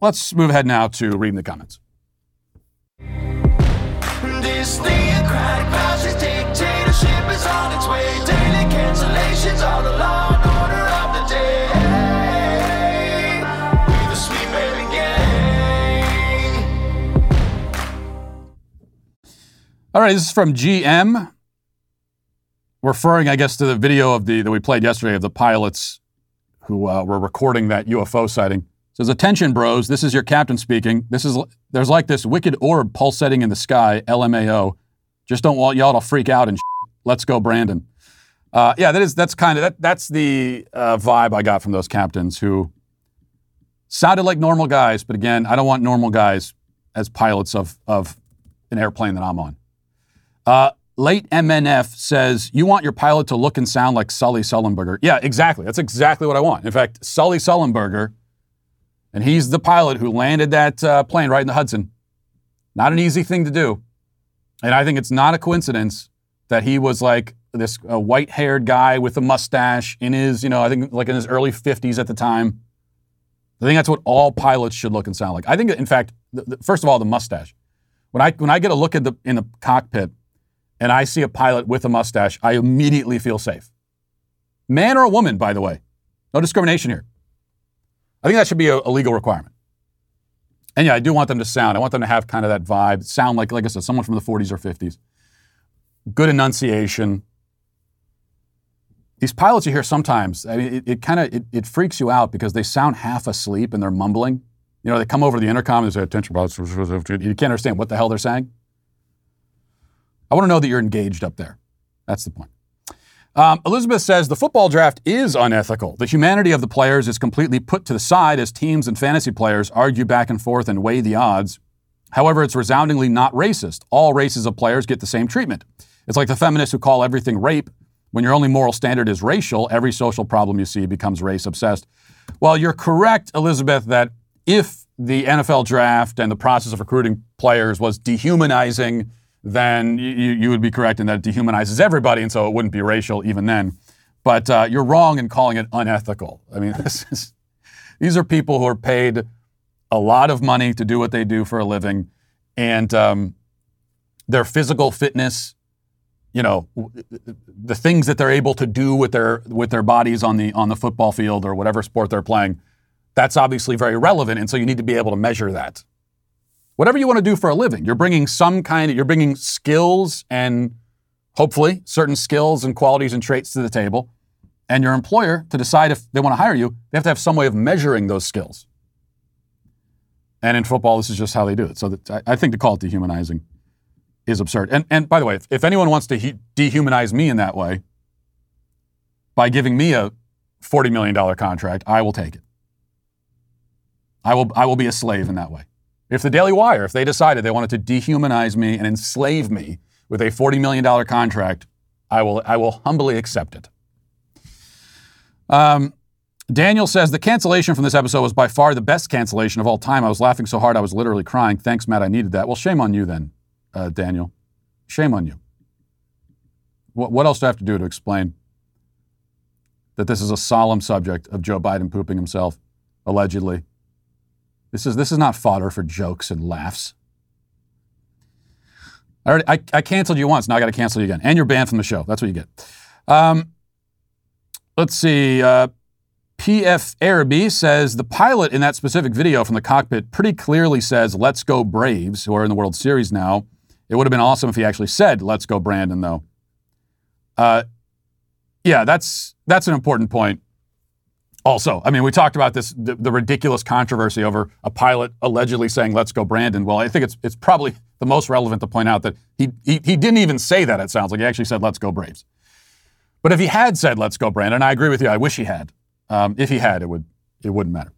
let's move ahead now to reading the comments. This theocratic fascist dictatorship is on its way. Daily cancellations are the law and order of the day. We're the sweet baby gang. All right, this is from GM. Referring, I guess, to the video of that we played yesterday of the pilots who were recording that UFO sighting. Says, attention, bros, this is your captain speaking. There's like this wicked orb pulsating in the sky, LMAO. Just don't want y'all to freak out and shit. Let's go, Brandon. That's the vibe I got from those captains who sounded like normal guys. But again, I don't want normal guys as pilots of an airplane that I'm on. Late MNF says, you want your pilot to look and sound like Sully Sullenberger. Yeah, exactly. That's exactly what I want. In fact, Sully Sullenberger. And he's the pilot who landed that plane right in the Hudson. Not an easy thing to do. And I think it's not a coincidence that he was like this white-haired guy with a mustache in his, I think like in his early 50s at the time. I think that's what all pilots should look and sound like. I think, in fact, first of all, the mustache. When I get a look in the cockpit and I see a pilot with a mustache, I immediately feel safe. Man or a woman, by the way. No discrimination here. I think that should be a legal requirement. And yeah, I do want them to sound. I want them to have kind of that vibe, sound like I said, someone from the 40s or 50s. Good enunciation. These pilots you hear sometimes, I mean, it kind of freaks you out because they sound half asleep and they're mumbling. They come over to the intercom and they say, attention, pilots. You can't understand what the hell they're saying. I want to know that you're engaged up there. That's the point. Elizabeth says, the football draft is unethical. The humanity of the players is completely put to the side as teams and fantasy players argue back and forth and weigh the odds. However, it's resoundingly not racist. All races of players get the same treatment. It's like the feminists who call everything rape. When your only moral standard is racial, every social problem you see becomes race-obsessed. Well, you're correct, Elizabeth, that if the NFL draft and the process of recruiting players was dehumanizing, then you would be correct in that it dehumanizes everybody, and so it wouldn't be racial even then. But you're wrong in calling it unethical. I mean, these are people who are paid a lot of money to do what they do for a living, and their physical fitness, the things that they're able to do with their bodies on the football field or whatever sport they're playing, that's obviously very relevant, and so you need to be able to measure that. Whatever you want to do for a living, you're bringing skills and hopefully certain skills and qualities and traits to the table. And your employer, to decide if they want to hire you, they have to have some way of measuring those skills. And in football, this is just how they do it. So I think to call it dehumanizing is absurd. And by the way, if anyone wants to dehumanize me in that way by giving me a $40 million contract, I will take it. I will be a slave in that way. If the Daily Wire, if they decided they wanted to dehumanize me and enslave me with a $40 million contract, I will humbly accept it. Daniel says, the cancellation from this episode was by far the best cancellation of all time. I was laughing so hard I was literally crying. Thanks, Matt. I needed that. Well, shame on you then, Daniel. Shame on you. What else do I have to do to explain that this is a solemn subject of Joe Biden pooping himself, allegedly? This is not fodder for jokes and laughs. I canceled you once. Now I got to cancel you again. And you're banned from the show. That's what you get. Let's see. PF Araby says, the pilot in that specific video from the cockpit pretty clearly says, let's go Braves, who are in the World Series now. It would have been awesome if he actually said, let's go Brandon, though. Yeah, that's an important point. Also, I mean, we talked about this, the ridiculous controversy over a pilot allegedly saying, let's go Brandon. Well, I think it's probably the most relevant to point out that he didn't even say that, it sounds like. He actually said, let's go Braves. But if he had said, let's go Brandon, I agree with you, I wish he had. If he had, it wouldn't matter.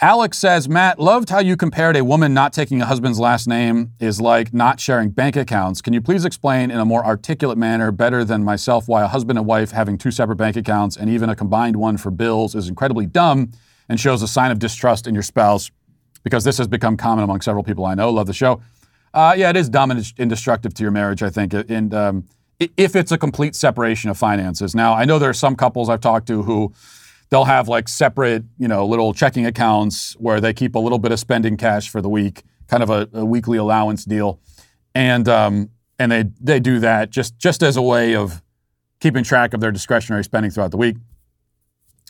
Alex says, Matt, loved how you compared a woman not taking a husband's last name is like not sharing bank accounts. Can you please explain in a more articulate manner, better than myself, why a husband and wife having two separate bank accounts and even a combined one for bills is incredibly dumb and shows a sign of distrust in your spouse? Because this has become common among several people I know. Love the show. Yeah, it is dumb and destructive to your marriage, I think. And if it's a complete separation of finances. Now, I know there are some couples I've talked to who they'll have like separate, little checking accounts where they keep a little bit of spending cash for the week, kind of a weekly allowance deal. And they do that just as a way of keeping track of their discretionary spending throughout the week.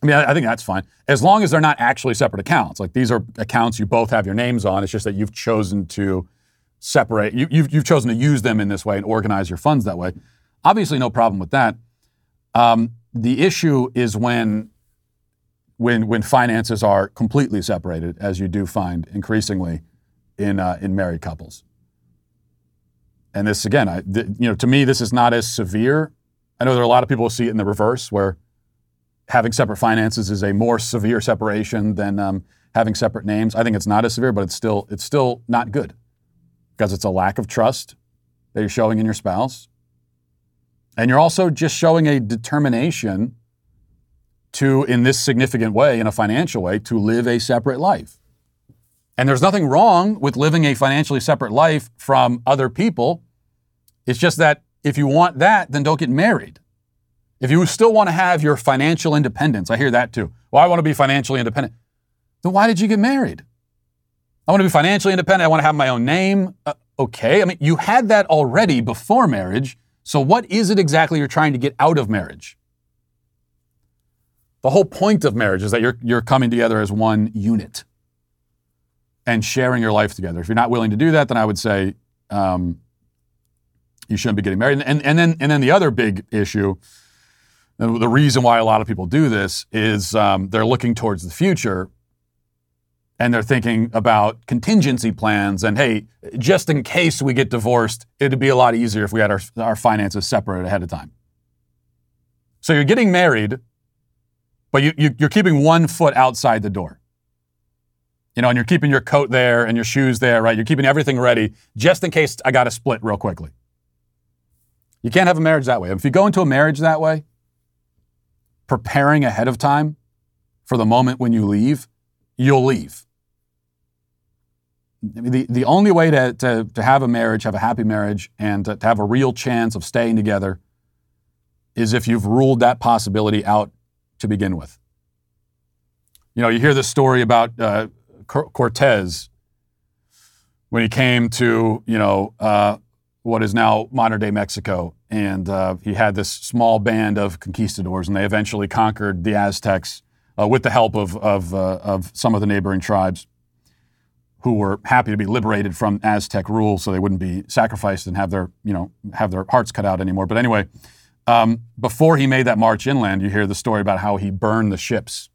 I mean, I think that's fine. As long as they're not actually separate accounts. Like these are accounts you both have your names on. It's just that you've chosen to separate. You've chosen to use them in this way and organize your funds that way. Obviously, no problem with that. The issue is when finances are completely separated, as you do find increasingly in married couples. And this again, to me, this is not as severe. I know there are a lot of people who see it in the reverse, where having separate finances is a more severe separation than having separate names. I think it's not as severe, but it's still not good because it's a lack of trust that you're showing in your spouse. And you're also just showing a determination to, in this significant way, in a financial way, to live a separate life. And there's nothing wrong with living a financially separate life from other people. It's just that if you want that, then don't get married. If you still want to have your financial independence, I hear that too. Well, I want to be financially independent. Then why did you get married? I want to be financially independent. I want to have my own name. Okay. I mean, you had that already before marriage. So what is it exactly you're trying to get out of marriage? The whole point of marriage is that you're coming together as one unit and sharing your life together. If you're not willing to do that, then I would say you shouldn't be getting married. And then the other big issue, the reason why a lot of people do this is they're looking towards the future and they're thinking about contingency plans and, hey, just in case we get divorced, it'd be a lot easier if we had our finances separate ahead of time. So you're getting married, but you're keeping one foot outside the door. And you're keeping your coat there and your shoes there, right? You're keeping everything ready just in case I got to split real quickly. You can't have a marriage that way. If you go into a marriage that way, preparing ahead of time for the moment when you leave, you'll leave. The only way to have a marriage, have a happy marriage, and to have a real chance of staying together is if you've ruled that possibility out to begin with. You hear this story about Cortez when he came to, what is now modern-day Mexico, and he had this small band of conquistadors, and they eventually conquered the Aztecs with the help of some of the neighboring tribes who were happy to be liberated from Aztec rule so they wouldn't be sacrificed and have their hearts cut out anymore. But anyway, before he made that march inland, you hear the story about how he burned the ships,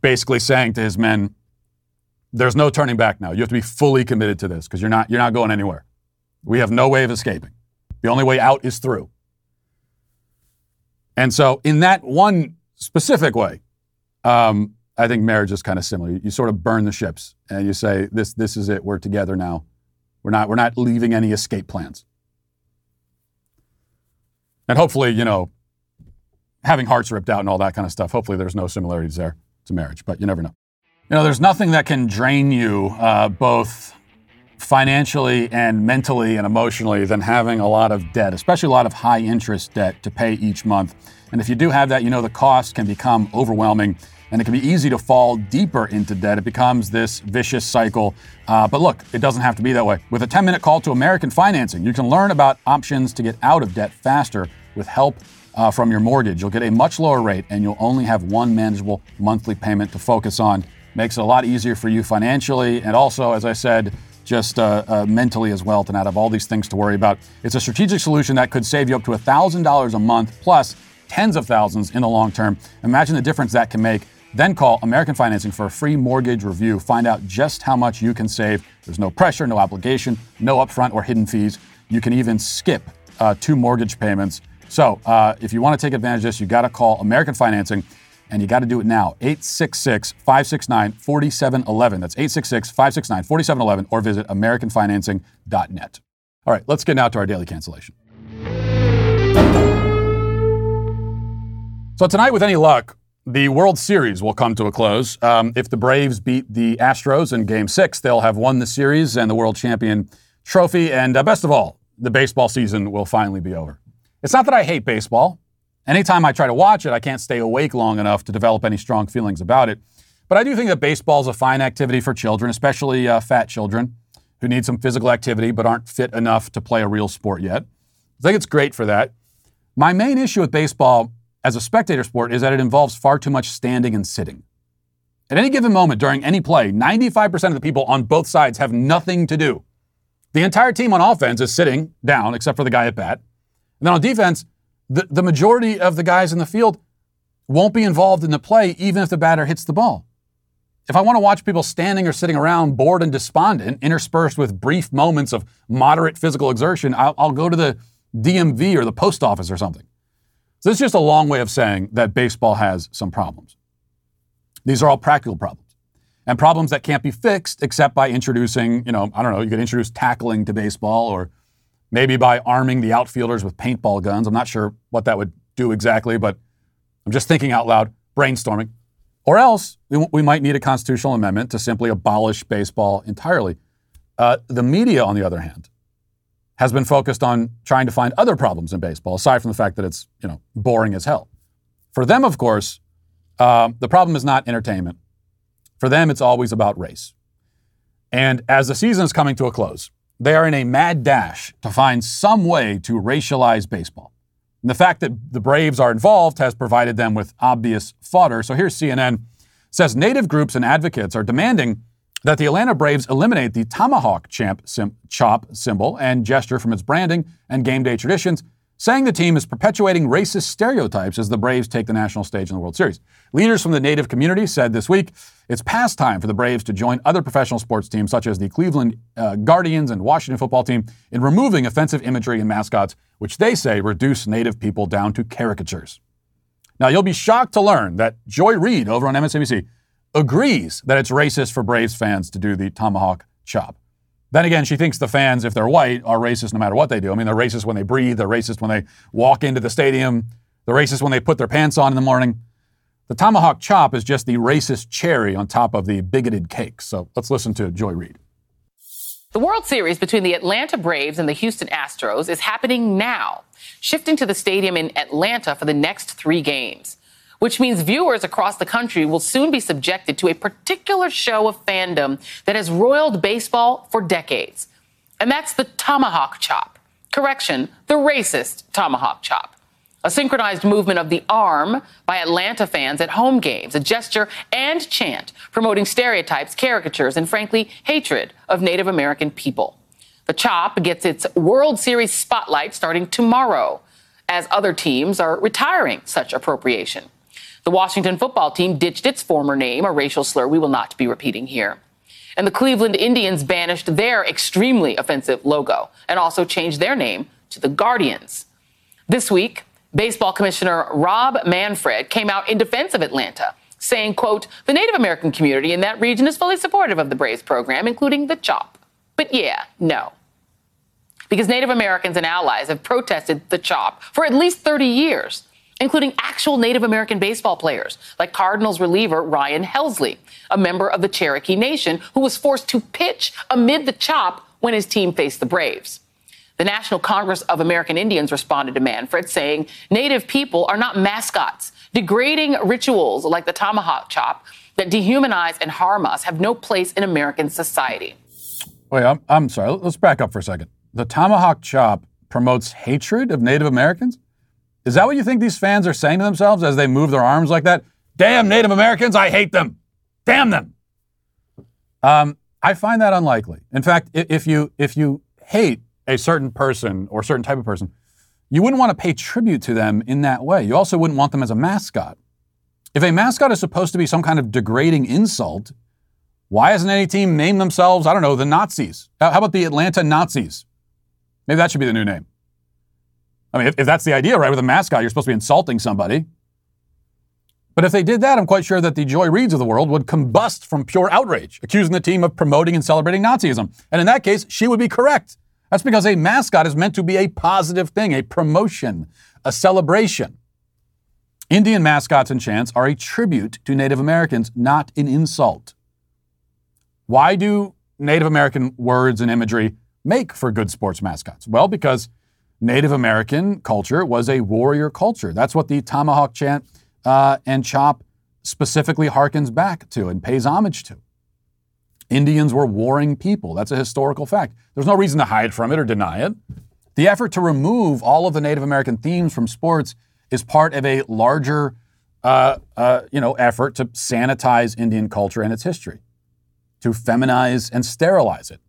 basically saying to his men, there's no turning back now. You have to be fully committed to this because you're not going anywhere. We have no way of escaping. The only way out is through. And so in that one specific way. I think marriage is kind of similar. You sort of burn the ships and you say, this is it. We're together now. We're not leaving any escape plans. And hopefully, you know, having hearts ripped out and all that kind of stuff, hopefully there's no similarities there to marriage, but you never know. You know, there's nothing that can drain you both financially and mentally and emotionally than having a lot of debt, especially a lot of high interest debt to pay each month. And if you do have that, you know, the cost can become overwhelming. And it can be easy to fall deeper into debt. It becomes this vicious cycle. But look, it doesn't have to be that way. With a 10-minute call to American Financing, you can learn about options to get out of debt faster with help from your mortgage. You'll get a much lower rate, and you'll only have one manageable monthly payment to focus on. Makes it a lot easier for you financially, and also, as I said, just mentally as well, to not have all these things to worry about. It's a strategic solution that could save you up to $1,000 a month, plus tens of thousands in the long term. Imagine the difference that can make. Then call American Financing for a free mortgage review. Find out just how much you can save. There's no pressure, no obligation, no upfront or hidden fees. You can even skip 2 mortgage payments. So if you want to take advantage of this, you got to call American Financing, and you got to do it now. 866-569-4711. That's 866-569-4711, or visit AmericanFinancing.net. All right, let's get now to our daily cancellation. So tonight, with any luck, the World Series will come to a close. If the Braves beat the Astros in Game 6, they'll have won the series and the World Champion Trophy. And best of all, the baseball season will finally be over. It's not that I hate baseball. Anytime I try to watch it, I can't stay awake long enough to develop any strong feelings about it. But I do think that baseball is a fine activity for children, especially fat children who need some physical activity but aren't fit enough to play a real sport yet. I think it's great for that. My main issue with baseball as a spectator sport is that it involves far too much standing and sitting. At any given moment during any play, 95% of the people on both sides have nothing to do. The entire team on offense is sitting down, except for the guy at bat. And then on defense, the majority of the guys in the field won't be involved in the play, even if the batter hits the ball. If I want to watch people standing or sitting around, bored and despondent, interspersed with brief moments of moderate physical exertion, I'll go to the DMV or the post office or something. So it's just a long way of saying that baseball has some problems. These are all practical problems, and problems that can't be fixed except by introducing, you know, I don't know, you could introduce tackling to baseball, or maybe by arming the outfielders with paintball guns. I'm not sure what that would do exactly, but I'm just thinking out loud, brainstorming. Or else we might need a constitutional amendment to simply abolish baseball entirely. The media, on the other hand, has been focused on trying to find other problems in baseball, aside from the fact that it's, you know, boring as hell. For them, of course, the problem is not entertainment. For them, it's always about race. And as the season is coming to a close, they are in a mad dash to find some way to racialize baseball. And the fact that the Braves are involved has provided them with obvious fodder. So here's CNN. It says Native groups and advocates are demanding that the Atlanta Braves eliminate the tomahawk chop symbol and gesture from its branding and game day traditions, saying the team is perpetuating racist stereotypes as the Braves take the national stage in the World Series. Leaders from the Native community said this week it's past time for the Braves to join other professional sports teams, such as the Cleveland Guardians and Washington football team, in removing offensive imagery and mascots, which they say reduce Native people down to caricatures. Now, you'll be shocked to learn that Joy Reid over on MSNBC agrees that it's racist for Braves fans to do the tomahawk chop. Then again, she thinks the fans, if they're white, are racist no matter what they do. I mean, they're racist when they breathe. They're racist when they walk into the stadium. They're racist when they put their pants on in the morning. The tomahawk chop is just the racist cherry on top of the bigoted cake. So let's listen to Joy Reid. The World Series between the Atlanta Braves and the Houston Astros is happening now, shifting to the stadium in Atlanta for the next 3 games, which means viewers across the country will soon be subjected to a particular show of fandom that has roiled baseball for decades. And that's the tomahawk chop. Correction, the racist tomahawk chop. A synchronized movement of the arm by Atlanta fans at home games, a gesture and chant promoting stereotypes, caricatures, and frankly, hatred of Native American people. The chop gets its World Series spotlight starting tomorrow, as other teams are retiring such appropriation. The Washington football team ditched its former name, a racial slur we will not be repeating here. And the Cleveland Indians banished their extremely offensive logo and also changed their name to the Guardians. This week, Baseball commissioner Rob Manfred came out in defense of Atlanta, saying, quote, the Native American community in that region is fully supportive of the Braves program, including the CHOP. But yeah, no. Because Native Americans and allies have protested the CHOP for at least 30 years, including actual Native American baseball players like Cardinals reliever Ryan Helsley, a member of the Cherokee Nation who was forced to pitch amid the CHOP when his team faced the Braves. The National Congress of American Indians responded to Manfred, saying Native people are not mascots. Degrading rituals like the tomahawk chop that dehumanize and harm us have no place in American society. Wait, I'm sorry. Let's back up for a second. The tomahawk chop promotes hatred of Native Americans? Is that what you think these fans are saying to themselves as they move their arms like that? Damn Native Americans, I hate them. Damn them. I find that unlikely. In fact, if you hate a certain person or a certain type of person, you wouldn't want to pay tribute to them in that way. You also wouldn't want them as a mascot. If a mascot is supposed to be some kind of degrading insult, why hasn't any team named themselves, I don't know, the Nazis? How about the Atlanta Nazis? Maybe that should be the new name. I mean, if that's the idea, right, with a mascot, you're supposed to be insulting somebody. But if they did that, I'm quite sure that the Joy Reads of the world would combust from pure outrage, accusing the team of promoting and celebrating Nazism. And in that case, she would be correct. That's because a mascot is meant to be a positive thing, a promotion, a celebration. Indian mascots and chants are a tribute to Native Americans, not an insult. Why do Native American words and imagery make for good sports mascots? Well, because Native American culture was a warrior culture. That's what the tomahawk chant and chop specifically harkens back to and pays homage to. Indians were warring people. That's a historical fact. There's no reason to hide from it or deny it. The effort to remove all of the Native American themes from sports is part of a larger, effort to sanitize Indian culture and its history, to feminize and sterilize it,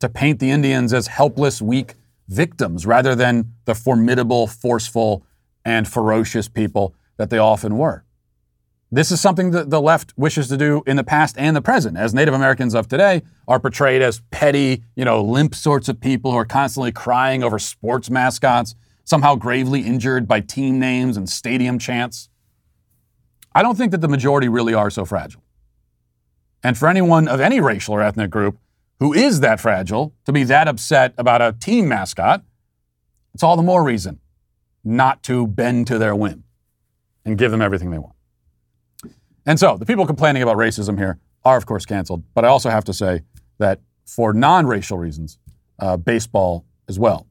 to paint the Indians as helpless, weak victims rather than the formidable, forceful, and ferocious people that they often were. This is something that the left wishes to do in the past and the present, as Native Americans of today are portrayed as petty, limp sorts of people who are constantly crying over sports mascots, somehow gravely injured by team names and stadium chants. I don't think that the majority really are so fragile. And for anyone of any racial or ethnic group who is that fragile to be that upset about a team mascot, it's all the more reason not to bend to their whim and give them everything they want. And so the people complaining about racism here are, of course, canceled. But I also have to say that for non-racial reasons, baseball as well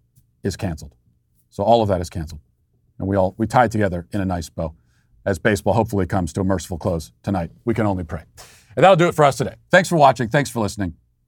is canceled. So all of that is canceled. And we tie it together in a nice bow as baseball hopefully comes to a merciful close tonight. We can only pray. And that'll do it for us today. Thanks for watching. Thanks for listening.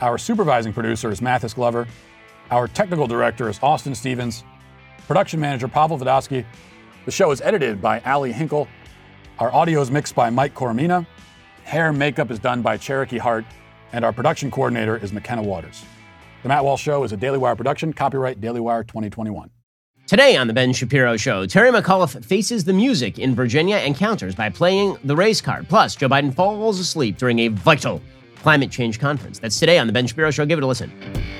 Our supervising producer is Mathis Glover. Our technical director is Austin Stevens. Production manager Pavel Vodotsky. The show is edited by Ali Hinkle. Our audio is mixed by Mike Coromina. Hair and makeup is done by Cherokee Hart. And our production coordinator is McKenna Waters. The Matt Walsh Show is a Daily Wire production. Copyright Daily Wire 2021. Today on The Ben Shapiro Show, Terry McAuliffe faces the music in Virginia and counters by playing the race card. Plus, Joe Biden falls asleep during a vital climate change conference. That's today on The Ben Shapiro Show. Give it a listen.